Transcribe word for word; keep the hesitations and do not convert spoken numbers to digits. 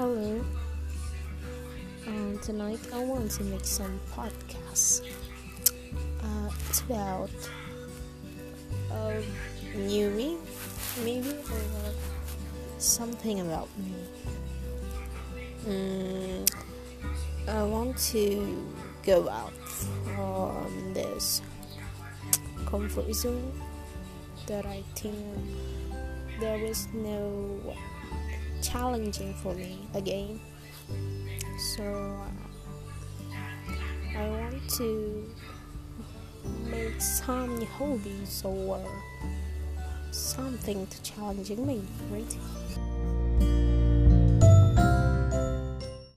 Hello, um, tonight I want to make some podcasts. Uh, it's about uh, newbie, maybe, or something about me. Um, I want to go out from this comfort zone that I think there is no challenging for me again, so uh, I want to make some new hobbies or something to challenging me, right?